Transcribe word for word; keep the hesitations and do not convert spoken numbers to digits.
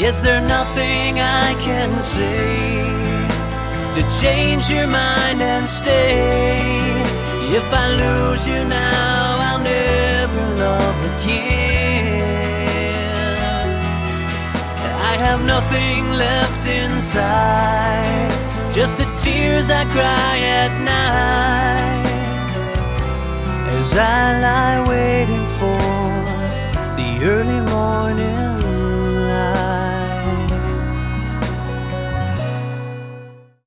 Is there nothing I can say to change your mind and stay? If I lose you now, I'll never love again. I have nothing left inside, just the tears I cry at night as I lie awake.